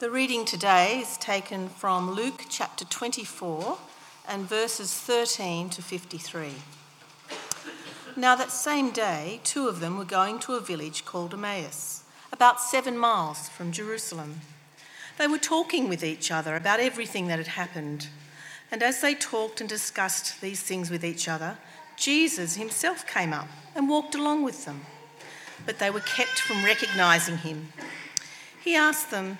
The reading today is taken from Luke chapter 24 and verses 13 to 53. Now that same day, two of them were going to a village called Emmaus, about 7 miles from Jerusalem. They were talking with each other about everything that had happened. And as they talked and discussed these things with each other, Jesus himself came up and walked along with them. But they were kept from recognising him. He asked them,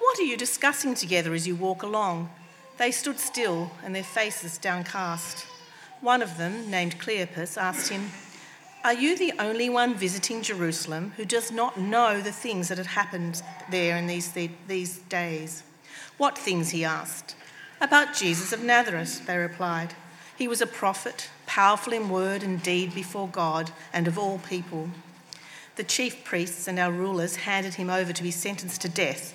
"What are you discussing together as you walk along?" They stood still and their faces downcast. One of them, named Cleopas, asked him, "Are you the only one visiting Jerusalem who does not know the things that had happened there in these days?" "What things?" he asked. "About Jesus of Nazareth," they replied. "He was a prophet, powerful in word and deed before God and of all people. The chief priests and our rulers handed him over to be sentenced to death,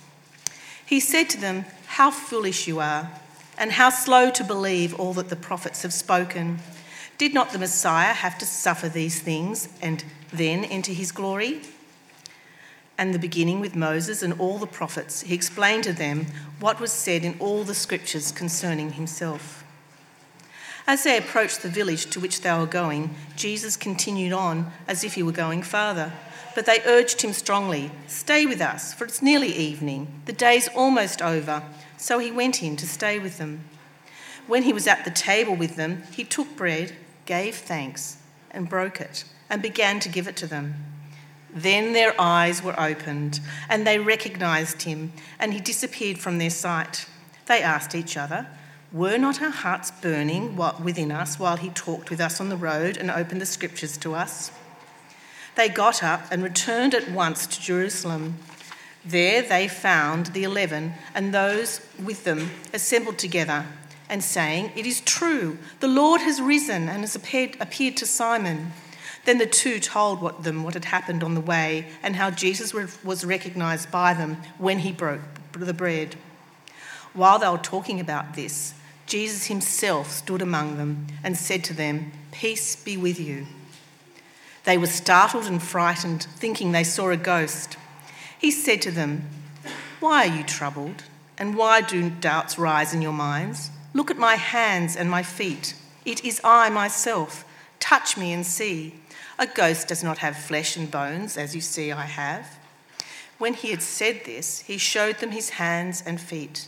He said to them, "How foolish you are, and how slow to believe all that the prophets have spoken. Did not the Messiah have to suffer these things and then enter his glory?" And the beginning with Moses and all the prophets, he explained to them what was said in all the scriptures concerning himself. As they approached the village to which they were going, Jesus continued on as if he were going farther. But they urged him strongly, "Stay with us, for it's nearly evening. The day's almost over." So he went in to stay with them. When he was at the table with them, he took bread, gave thanks, and broke it, and began to give it to them. Then their eyes were opened, and they recognised him, and he disappeared from their sight. They asked each other, "Were not our hearts burning within us while he talked with us on the road and opened the scriptures to us?" They got up and returned at once to Jerusalem. There they found the 11 and those with them assembled together and saying, "It is true, the Lord has risen and has appeared to Simon." Then the two told them what had happened on the way and how Jesus was recognised by them when he broke the bread. While they were talking about this, Jesus himself stood among them and said to them, "Peace be with you." They were startled and frightened, thinking they saw a ghost. He said to them, "Why are you troubled? And why do doubts rise in your minds? Look at my hands and my feet. It is I myself. Touch me and see. A ghost does not have flesh and bones, as you see I have." When he had said this, he showed them his hands and feet.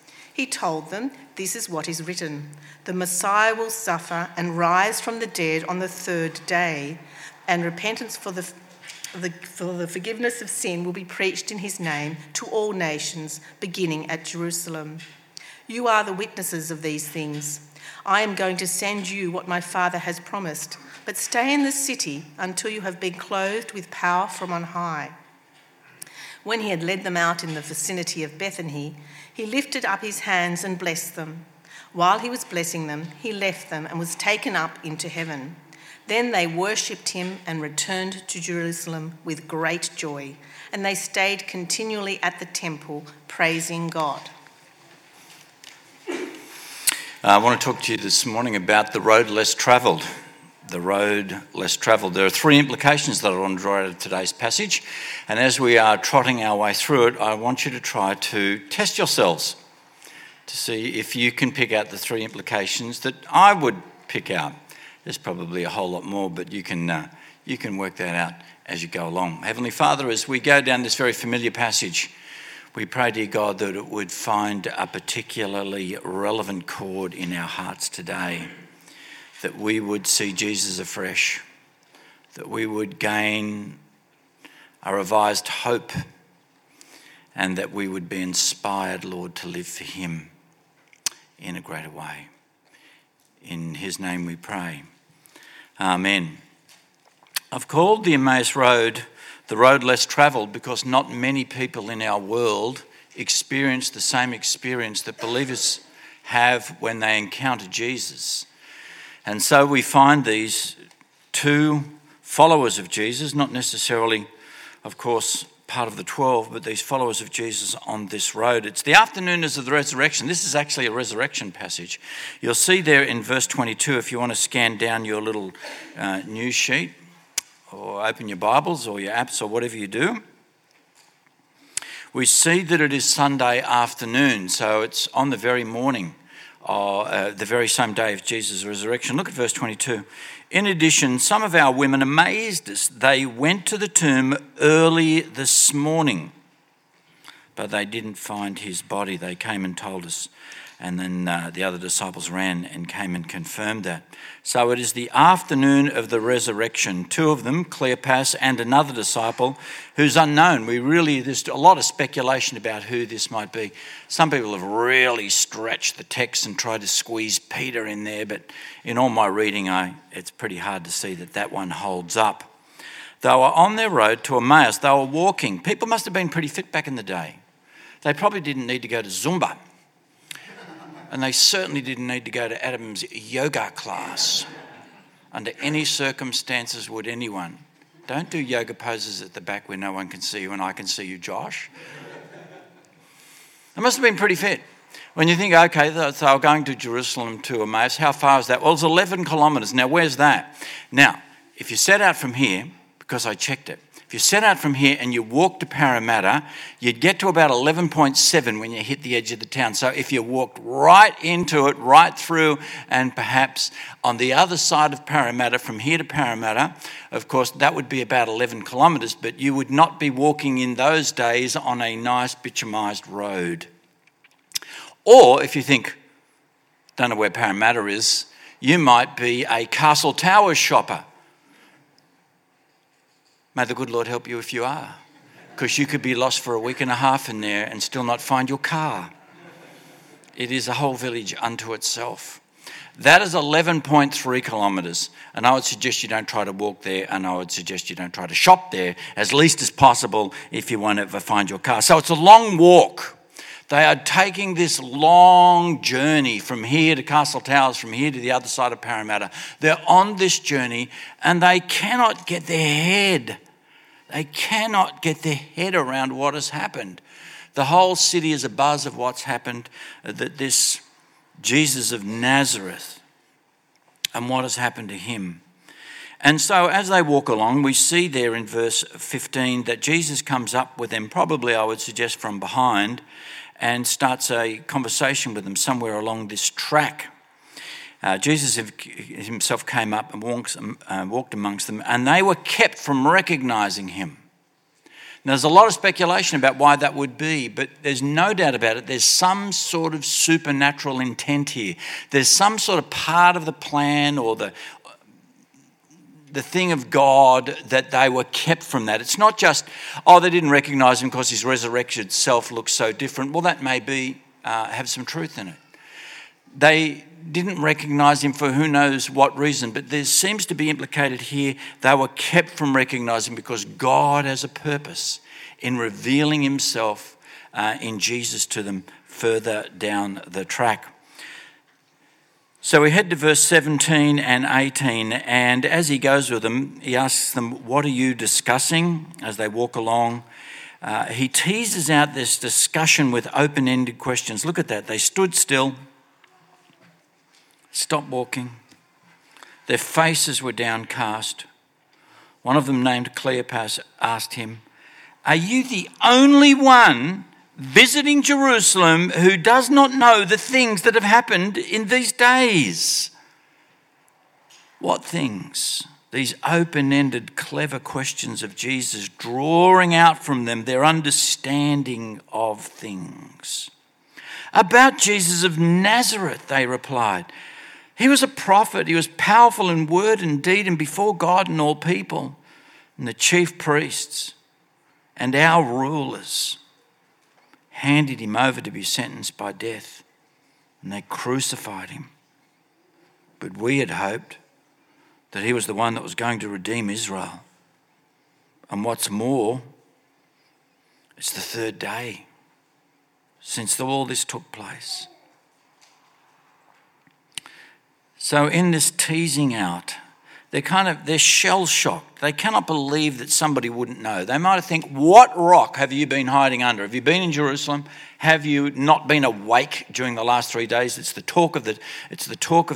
He told them, "This is what is written. The Messiah will suffer and rise from the dead on the third day, and repentance for the forgiveness of sin will be preached in his name to all nations, beginning at Jerusalem. You are the witnesses of these things. I am going to send you what my Father has promised, but stay in the city until you have been clothed with power from on high." When he had led them out in the vicinity of Bethany, he lifted up his hands and blessed them. While he was blessing them, he left them and was taken up into heaven. Then they worshipped him and returned to Jerusalem with great joy, and they stayed continually at the temple praising God. I want to talk to you this morning about the road less travelled. The road less travelled. There are three implications that I want to draw out of today's passage, and as we are trotting our way through it, I want you to try to test yourselves to see if you can pick out the three implications that I would pick out. There's probably a whole lot more, but you can work that out as you go along. Heavenly Father, as we go down this very familiar passage, We pray, dear God, that it would find a particularly relevant chord in our hearts today, that we would see Jesus afresh, that we would gain a revised hope, and that we would be inspired, Lord, to live for him in a greater way. In his name we pray. Amen. I've called the Emmaus Road the road less travelled because not many people in our world experience the same experience that believers have when they encounter Jesus. And so we find these two followers of Jesus, not necessarily, of course, part of the 12, but these followers of Jesus on this road. It's the afternooners of the resurrection. This is actually a resurrection passage. You'll see there in verse 22, if you want to scan down your little news sheet or open your Bibles or your apps or whatever you do, we see that it is Sunday afternoon. So it's on the very morning or the very same day of Jesus' resurrection. Look at verse 22. In addition, some of our women amazed us. They went to the tomb early this morning, but they didn't find his body. They came and told us, and then the other disciples ran and came and confirmed that. So it is the afternoon of the resurrection. Two of them, Cleopas and another disciple, who's unknown. There's a lot of speculation about who this might be. Some people have really stretched the text and tried to squeeze Peter in there, but in all my reading, it's pretty hard to see that one holds up. They were on their road to Emmaus. They were walking. People must have been pretty fit back in the day. They probably didn't need to go to Zumba. And they certainly didn't need to go to Adam's yoga class. Under any circumstances would anyone. Don't do yoga poses at the back where no one can see you and I can see you, Josh. They must have been pretty fit. When you think, okay, so I'm going to Jerusalem to Emmaus, how far is that? Well, it's 11 kilometres. Now, where's that? Now, if you set out from here, because I checked it, if you set out from here and you walk to Parramatta, you'd get to about 11.7 when you hit the edge of the town. So if you walked right into it, right through, and perhaps on the other side of Parramatta, from here to Parramatta, of course, that would be about 11 kilometres, but you would not be walking in those days on a nice bitumised road. Or if you think, don't know where Parramatta is, you might be a Castle Towers shopper. May the good Lord help you if you are, because you could be lost for a week and a half in there and still not find your car. It is a whole village unto itself. That is 11.3 kilometres, and I would suggest you don't try to walk there, and I would suggest you don't try to shop there, as least as possible, if you want to ever find your car. So it's a long walk. They are taking this long journey from here to Castle Towers, from here to the other side of Parramatta. They're on this journey and they cannot get their head. They cannot get their head around what has happened. The whole city is abuzz of what's happened, that this Jesus of Nazareth and what has happened to him. And so as they walk along, we see there in verse 15 that Jesus comes up with them, probably I would suggest from behind, and starts a conversation with them somewhere along this track. Jesus himself came up and walked amongst them, and they were kept from recognising him. Now, there's a lot of speculation about why that would be, but there's no doubt about it. There's some sort of supernatural intent here. There's some sort of part of the plan or the thing of God that they were kept from that. It's not just, they didn't recognise him because his resurrected self looks so different. Well, that may be have some truth in it. They didn't recognise him for who knows what reason, but there seems to be implicated here they were kept from recognising because God has a purpose in revealing himself in Jesus to them further down the track. So we head to verse 17 and 18, and as he goes with them, he asks them, what are you discussing as they walk along? He teases out this discussion with open-ended questions. Look at that. They stood still, stopped walking. Their faces were downcast. One of them, named Cleopas, asked him, are you the only one visiting Jerusalem who does not know the things that have happened in these days? What things? these open-ended, clever questions of Jesus, drawing out from them their understanding of things. About Jesus of Nazareth, they replied. He was a prophet. He was powerful in word and deed and before God and all people, and the chief priests and our rulers handed him over to be sentenced by death, and they crucified him. But we had hoped that he was the one that was going to redeem Israel. And what's more, it's the third day since all this took place. So in this teasing out, they're shell-shocked. They cannot believe that somebody wouldn't know. They might think, what rock have you been hiding under? Have you been in Jerusalem? Have you not been awake during the last 3 days? It's the talk of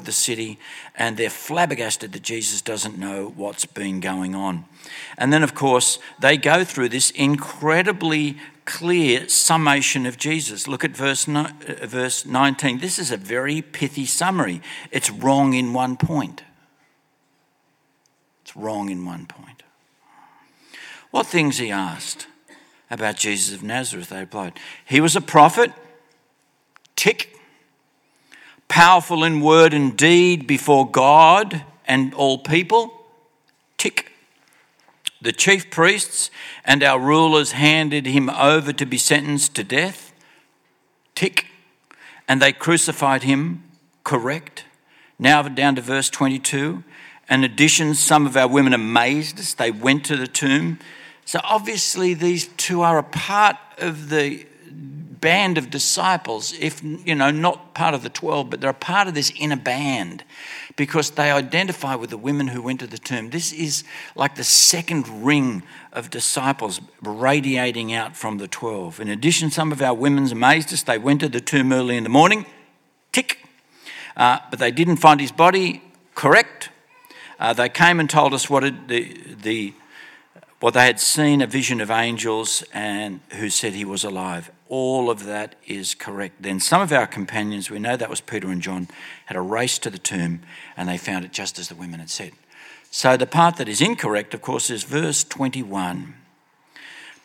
the city, and they're flabbergasted that Jesus doesn't know what's been going on. And then, of course, they go through this incredibly clear summation of Jesus. Look at verse 19. This is a very pithy summary. It's wrong in one point. What things he asked about Jesus of Nazareth, they replied. He was a prophet, tick, powerful in word and deed before God and all people, tick. The chief priests and our rulers handed him over to be sentenced to death, tick. And they crucified him, correct. Now down to verse 22. In addition, some of our women amazed us. They went to the tomb. So obviously these two are a part of the band of disciples, if, not part of the 12, but they're a part of this inner band because they identify with the women who went to the tomb. This is like the second ring of disciples radiating out from the 12. In addition, some of our women amazed us. They went to the tomb early in the morning, tick, but they didn't find his body, correct. They came and told us what they had seen, a vision of angels and who said he was alive. All of that is correct. Then some of our companions, we know that was Peter and John, had a race to the tomb and they found it just as the women had said. So the part that is incorrect, of course, is verse 21.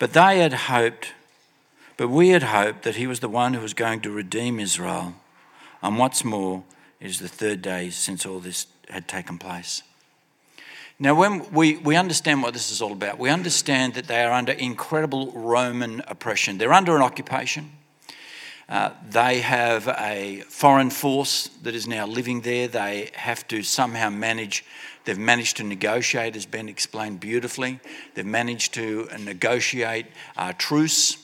But we had hoped that he was the one who was going to redeem Israel. And what's more, it is the third day since all this had taken place. Now, when we understand what this is all about, we understand that they are under incredible Roman oppression. They're under an occupation. They have a foreign force that is now living there. They have to somehow manage. They've managed to negotiate, as Ben explained beautifully. They've managed to negotiate a truce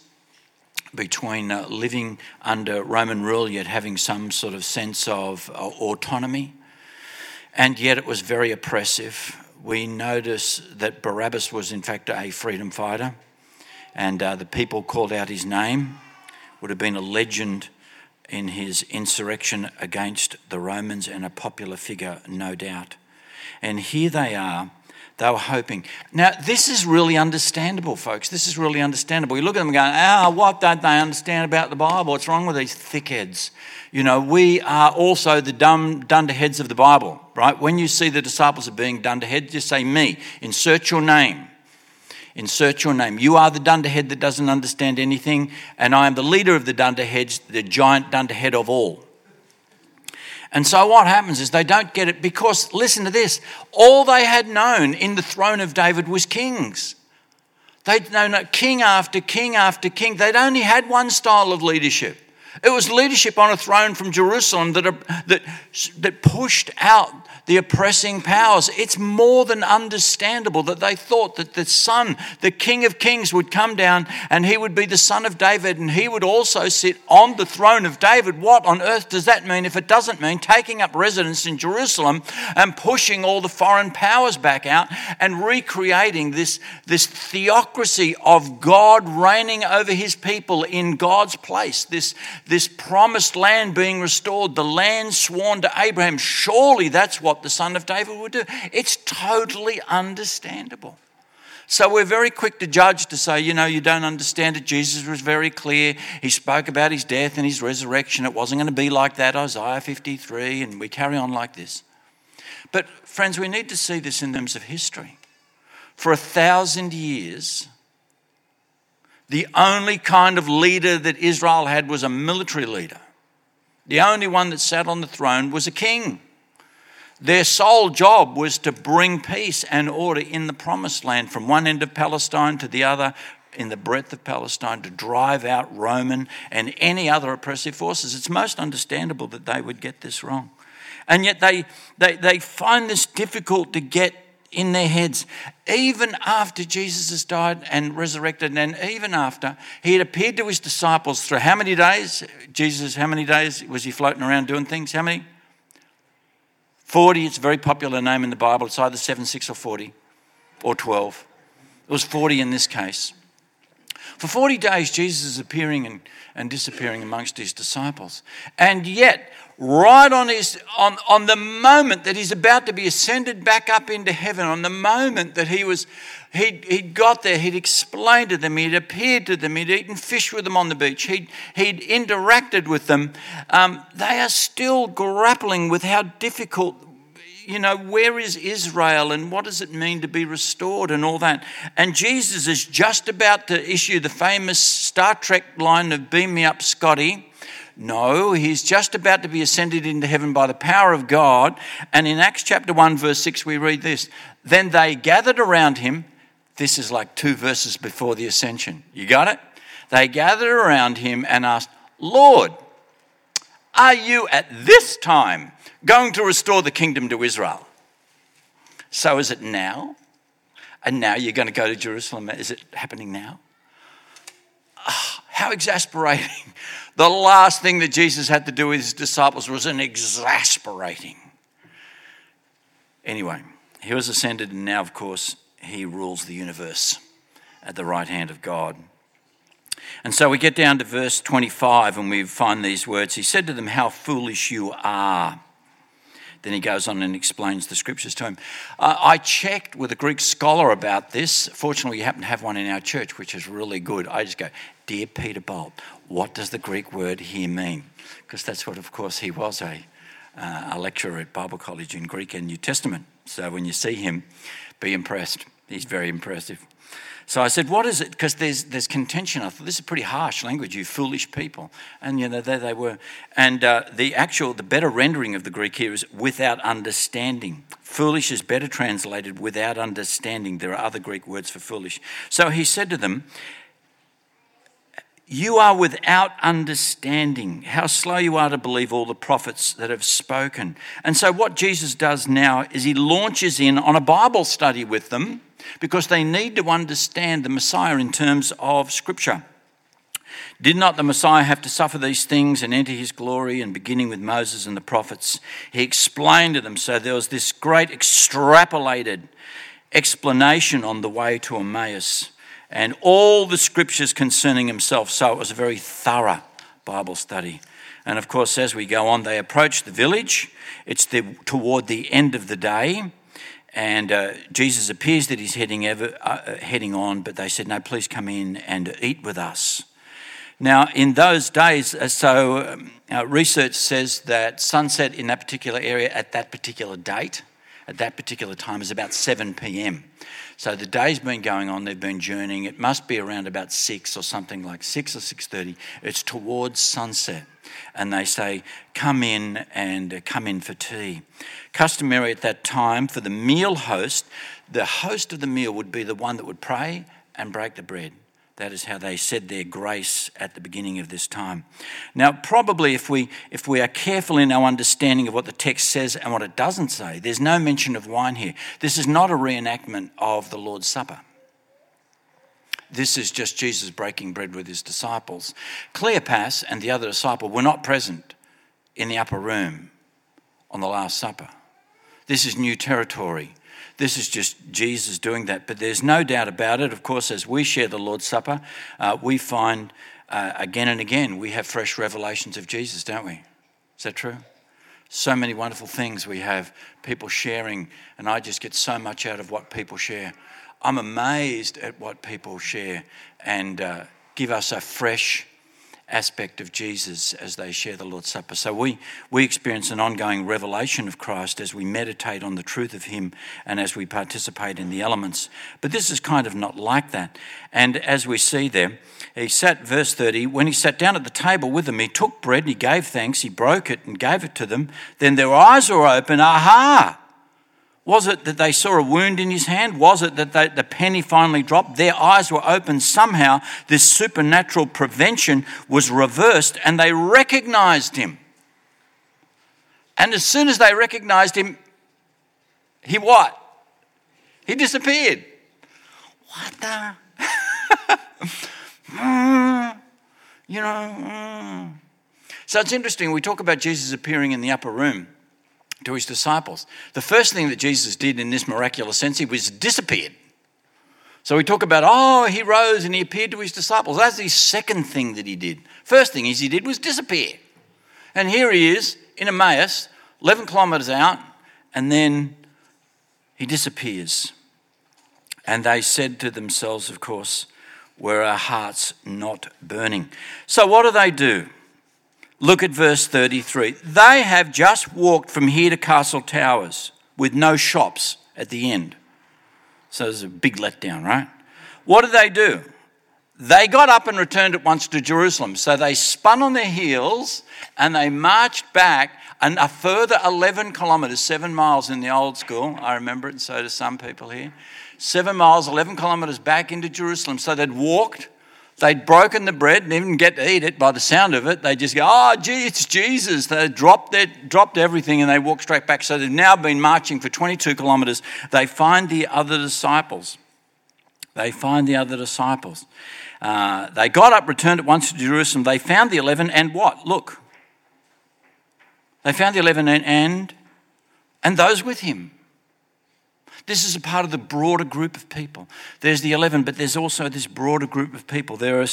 between living under Roman rule yet having some sort of sense of autonomy. And yet it was very oppressive. We notice that Barabbas was in fact a freedom fighter, and the people called out his name. Would have been a legend in his insurrection against the Romans and a popular figure, no doubt. And here they are, they were hoping. Now, this is really understandable, folks. This is really understandable. You look at them going, what don't they understand about the Bible? What's wrong with these thickheads? We are also the dumb dunderheads of the Bible, right? When you see the disciples are being dunderheads, just say, me, insert your name. Insert your name. You are the dunderhead that doesn't understand anything, and I am the leader of the dunderheads, the giant dunderhead of all. And so what happens is they don't get it because, listen to this, all they had known in the throne of David was kings. They'd known king after king after king. They'd only had one style of leadership. It was leadership on a throne from Jerusalem that pushed out the oppressing powers. It's more than understandable that they thought that the Son, the King of Kings, would come down and he would be the Son of David and he would also sit on the throne of David. What on earth does that mean if it doesn't mean taking up residence in Jerusalem and pushing all the foreign powers back out and recreating this theocracy of God reigning over his people in God's place, this promised land being restored, the land sworn to Abraham. Surely that's what the Son of David would do. It's totally understandable. So we're very quick to judge, to say, you don't understand it. Jesus was very clear. He spoke about his death and his resurrection. It wasn't going to be like that, Isaiah 53, and we carry on like this. But friends, we need to see this in terms of history. For 1,000 years, the only kind of leader that Israel had was a military leader. The only one that sat on the throne was a king. Their sole job was to bring peace and order in the promised land from one end of Palestine to the other, in the breadth of Palestine, to drive out Roman and any other oppressive forces. It's most understandable that they would get this wrong. And yet they find this difficult to get in their heads. Even after Jesus has died and resurrected, and even after he had appeared to his disciples through how many days? Jesus, how many days was he floating around doing things? How many? 40, it's a very popular name in the Bible. It's either 7, 6 or 40 or 12. It was 40 in this case. For 40 days, Jesus is appearing and disappearing amongst his disciples. And yet, right on the moment that he's about to be ascended back up into heaven, on the moment that he'd got there, he'd explained to them, he'd appeared to them, he'd eaten fish with them on the beach, he'd interacted with them, they are still grappling with how difficult, where is Israel and what does it mean to be restored and all that. And Jesus is just about to issue the famous Star Trek line of "Beam me up, Scotty." No, he's just about to be ascended into heaven by the power of God. And in Acts chapter 1 verse 6 we read this: "Then they gathered around him." This is like 2 verses before the ascension. You got it? They gathered around him and asked, "Lord, are you at this time going to restore the kingdom to Israel?" So is it now? And now you're going to go to Jerusalem. Is it happening now? Oh, how exasperating. The last thing that Jesus had to do with his disciples was an exasperating. Anyway, he was ascended, and now, of course, he rules the universe at the right hand of God. And so we get down to verse 25 and we find these words. He said to them, "How foolish you are." Then he goes on and explains the scriptures to him. I checked with a Greek scholar about this. Fortunately, you happen to have one in our church, which is really good. I just go, "Dear Peter Bolt, what does the Greek word here mean?" Because that's what, of course, he was a lecturer at Bible College in Greek and New Testament. So when you see him, be impressed. He's very impressive. So I said, "What is it?" Because there's contention. I thought, this is pretty harsh language, you foolish people. And, there they were. And the better rendering of the Greek here is "without understanding." Foolish is better translated "without understanding." There are other Greek words for foolish. So he said to them, "You are without understanding. How slow you are to believe all the prophets that have spoken." And so what Jesus does now is he launches in on a Bible study with them, because they need to understand the Messiah in terms of Scripture. "Did not the Messiah have to suffer these things and enter his glory?" And beginning with Moses and the prophets, he explained to them. So there was this great extrapolated explanation on the way to Emmaus, and all the scriptures concerning himself. So it was a very thorough Bible study. And of course, as we go on, they approach the village. It's toward the end of the day. And Jesus appears that he's heading on, but they said, "No, please come in and eat with us." Now, in those days, research says that sunset in that particular area at that particular date, at that particular time, is about 7 p.m. So the day's been going on, they've been journeying. It must be around about 6 or something like 6 or 6:30. It's towards sunset. And they say, come in for tea. Customary at that time for the meal host, the host of the meal would be the one that would pray and break the bread. That is how they said their grace at the beginning of this time. Now, probably if we are careful in our understanding of what the text says and what it doesn't say, there's no mention of wine here. This is not a reenactment of the Lord's Supper. This is just Jesus breaking bread with his disciples. Cleopas and the other disciple were not present in the upper room on the Last Supper. This is new territory. This is just Jesus doing that. But there's no doubt about it. Of course, as we share the Lord's Supper, we find again and again we have fresh revelations of Jesus, don't we? Is that true? So many wonderful things we have, people sharing, and I just get so much out of what people share. I'm amazed at what people share and give us a fresh aspect of Jesus as they share the Lord's Supper. So we experience an ongoing revelation of Christ as we meditate on the truth of him and as we participate in the elements. But this is kind of not like that. And as we see there, he sat, verse 30, when he sat down at the table with them, he took bread and he gave thanks, he broke it and gave it to them. Then their eyes were open. Aha! Was it that they saw a wound in his hand? Was it that the penny finally dropped? Their eyes were opened somehow. This supernatural prevention was reversed and they recognised him. And as soon as they recognised him, he what? He disappeared. What the? So it's interesting. We talk about Jesus appearing in the upper room to his disciples. The first thing that Jesus did in this miraculous sense, he was disappeared. So we talk about, he rose and he appeared to his disciples. That's the second thing that he did. First thing he did was disappear. And here he is in Emmaus, 11 kilometres out, and then he disappears. And they said to themselves, of course, were our hearts not burning? So what do? Look at verse 33. They have just walked from here to Castle Towers with no shops at the end. So there's a big letdown, right? What did they do? They got up and returned at once to Jerusalem. So they spun on their heels and they marched back a further 11 kilometres, 7 miles in the old school. I remember it, and so do some people here. 7 miles, 11 kilometres back into Jerusalem. So they'd walked. They'd broken the bread and didn't get to eat it by the sound of it. They just go, gee, it's Jesus. They dropped everything and they walked straight back. So they've now been marching for 22 kilometres. They find the other disciples. They got up, returned at once to Jerusalem. They found the 11 and what? Look. They found the 11 and those with him. This is a part of the broader group of people. There's the 11, but there's also this broader group of people. They're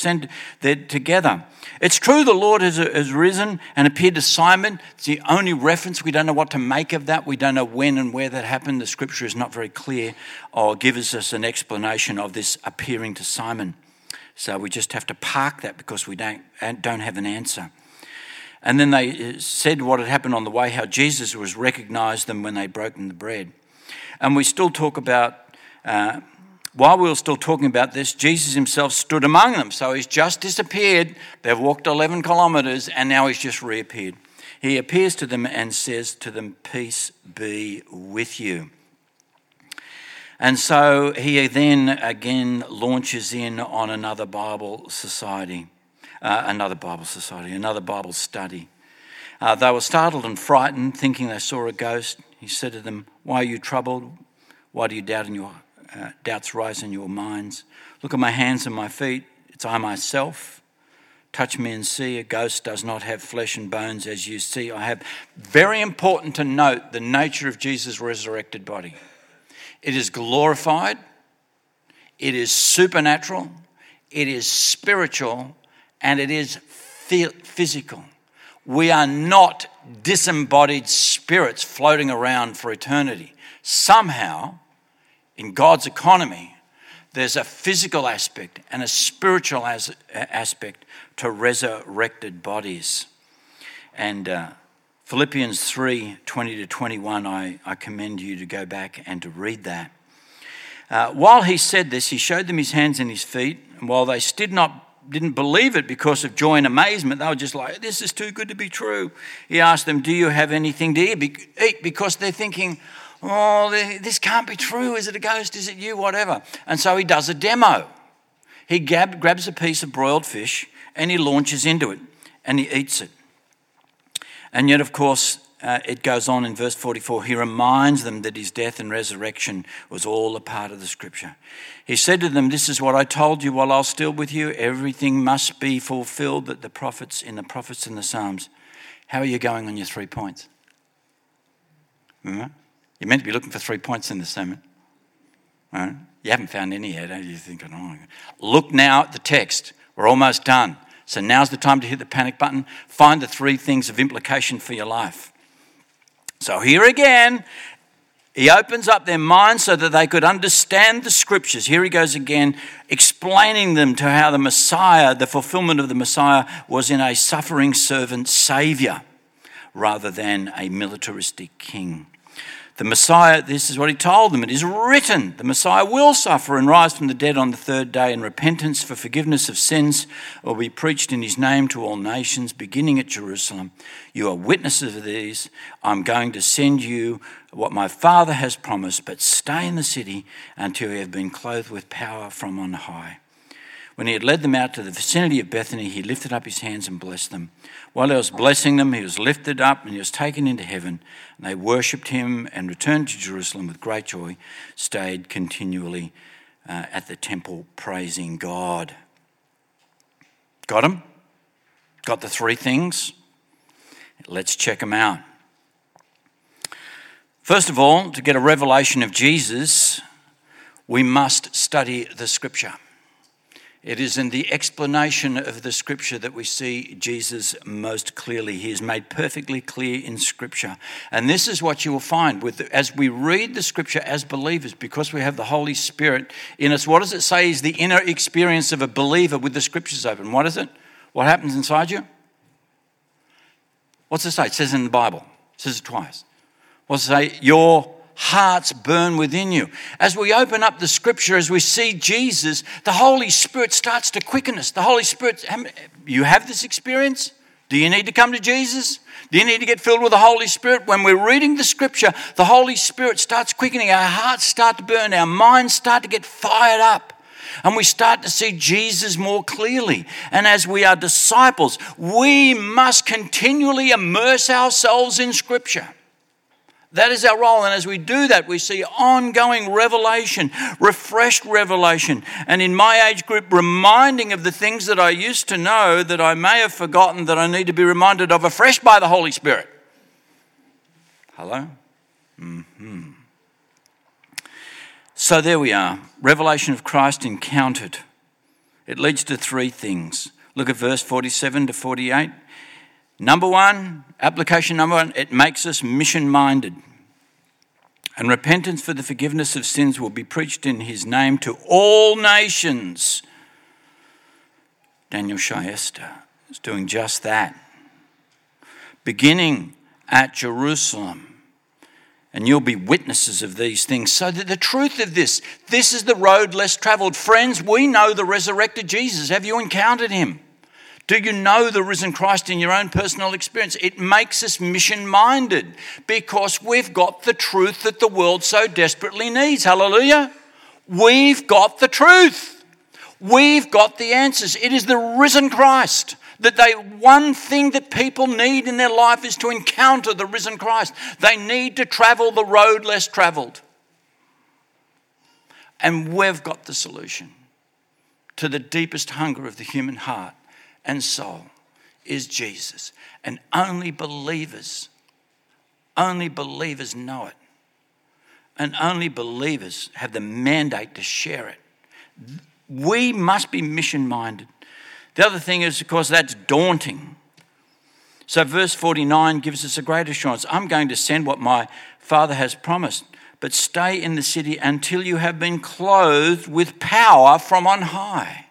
together. It's true the Lord has risen and appeared to Simon. It's the only reference. We don't know what to make of that. We don't know when and where that happened. The scripture is not very clear or gives us an explanation of this appearing to Simon. So we just have to park that because we don't have an answer. And then they said what had happened on the way, how Jesus was recognised them when they broken the bread. And we still talk about, while we were still talking about this, Jesus himself stood among them. So he's just disappeared. They've walked 11 kilometres and now he's just reappeared. He appears to them and says to them, peace be with you. And so he then again launches in on another Bible study. They were startled and frightened, thinking they saw a ghost. He said to them, why are you troubled? Why do you doubt in your doubts rise in your minds? Look at my hands and my feet. It's I myself. Touch me and see. A ghost does not have flesh and bones as you see I have. Very important to note the nature of Jesus' resurrected body. It is glorified. It is supernatural. It is spiritual. And it is physical. We are not disembodied spirits floating around for eternity. Somehow, in God's economy, there's a physical aspect and a spiritual aspect to resurrected bodies. And Philippians 3, 20 to 21, I commend you to go back and to read that. While he said this, he showed them his hands and his feet, and while they didn't believe it because of joy and amazement. They were just like, this is too good to be true. He asked them, do you have anything to eat? Because they're thinking, this can't be true. Is it a ghost? Is it you? Whatever. And so he does a demo. He grabs a piece of broiled fish and he launches into it and he eats it. And yet, of course, it goes on in verse 44. He reminds them that his death and resurrection was all a part of the scripture. He said to them, this is what I told you while I was still with you. Everything must be fulfilled that the prophets and the Psalms. How are you going on your 3 points? Remember? You're meant to be looking for 3 points in the sermon. Right? You haven't found any yet, are you? You're thinking, look now at the text. We're almost done. So now's the time to hit the panic button. Find the 3 things of implication for your life. So here again, He opens up their minds so that they could understand the scriptures. Here he goes again, explaining them to how the Messiah, the fulfillment of the Messiah, was in a suffering servant saviour rather than a militaristic king. The Messiah, this is what he told them, it is written, the Messiah will suffer and rise from the dead on the third day, and repentance for forgiveness of sins will be preached in his name to all nations, beginning at Jerusalem. You are witnesses of these. I'm going to send you what my Father has promised, but stay in the city until you have been clothed with power from on high. When he had led them out to the vicinity of Bethany, he lifted up his hands and blessed them. While he was blessing them, he was lifted up and he was taken into heaven. And they worshipped him and returned to Jerusalem with great joy, stayed continually at the temple praising God. Got him? Got the three things? Let's check them out. First of all, to get a revelation of Jesus, we must study the scripture. It is in the explanation of the scripture that we see Jesus most clearly. He is made perfectly clear in scripture. And this is what you will find with as we read the scripture as believers, because we have the Holy Spirit in us. What does it say is the inner experience of a believer with the scriptures open? What is it? What happens inside you? What's it say? It says in the Bible. It says it twice. What's it say? Your hearts burn within you. As we open up the scripture, as we see Jesus, the Holy Spirit starts to quicken us. The Holy Spirit, you have this experience? Do you need to come to Jesus? Do you need to get filled with the Holy Spirit? When we're reading the scripture, the Holy Spirit starts quickening. Our hearts start to burn. Our minds start to get fired up. And we start to see Jesus more clearly. And as we are disciples, we must continually immerse ourselves in scripture. That is our role, and as we do that, we see ongoing revelation, refreshed revelation, and in my age group, reminding of the things that I used to know that I may have forgotten that I need to be reminded of afresh by the Holy Spirit. Hello? Mm-hmm. So there we are, revelation of Christ encountered. It leads to three things. Look at verse 47 to 48. Number one, application number one, it makes us mission-minded. And repentance for the forgiveness of sins will be preached in his name to all nations. Daniel Shaiesta is doing just that. Beginning at Jerusalem. And you'll be witnesses of these things. So that the truth of this is the road less travelled. Friends, we know the resurrected Jesus. Have you encountered him? Do you know the risen Christ in your own personal experience? It makes us mission-minded because we've got the truth that the world so desperately needs. Hallelujah. We've got the truth. We've got the answers. It is the risen Christ that one thing that people need in their life is to encounter the risen Christ. They need to travel the road less travelled. And we've got the solution to the deepest hunger of the human heart and soul is Jesus. And only believers know it. And only believers have the mandate to share it. We must be mission-minded. The other thing is, of course, that's daunting. So verse 49 gives us a great assurance. I'm going to send what my Father has promised, but stay in the city until you have been clothed with power from on high.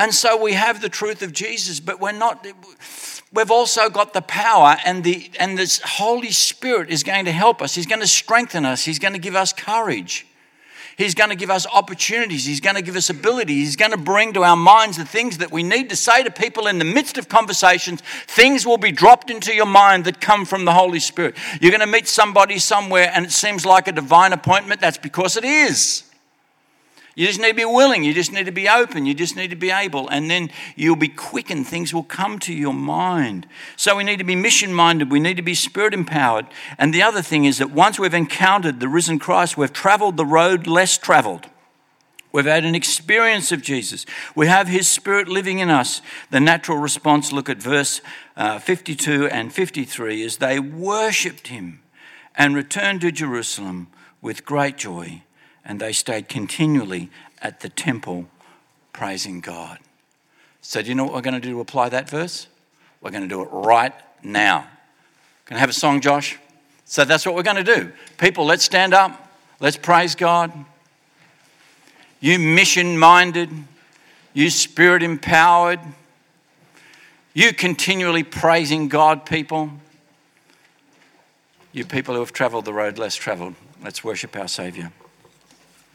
And so we have the truth of Jesus, but we've also got the power, and this Holy Spirit is going to help us. He's going to strengthen us. He's going to give us courage. He's going to give us opportunities. He's going to give us ability. He's going to bring to our minds the things that we need to say to people in the midst of conversations. Things will be dropped into your mind that come from the Holy Spirit. You're going to meet somebody somewhere and it seems like a divine appointment. That's because it is. You just need to be willing. You just need to be open. You just need to be able. And then you'll be quick and things will come to your mind. So we need to be mission-minded. We need to be spirit-empowered. And the other thing is that once we've encountered the risen Christ, we've travelled the road less travelled. We've had an experience of Jesus. We have his Spirit living in us. The natural response, look at verse 52 and 53, is they worshipped him and returned to Jerusalem with great joy. And they stayed continually at the temple praising God. So do you know what we're going to do to apply that verse? We're going to do it right now. Going to have a song, Josh? So that's what we're going to do. People, let's stand up. Let's praise God. You mission-minded, you spirit-empowered, you continually praising God, people. You people who have travelled the road less travelled, let's worship our Saviour.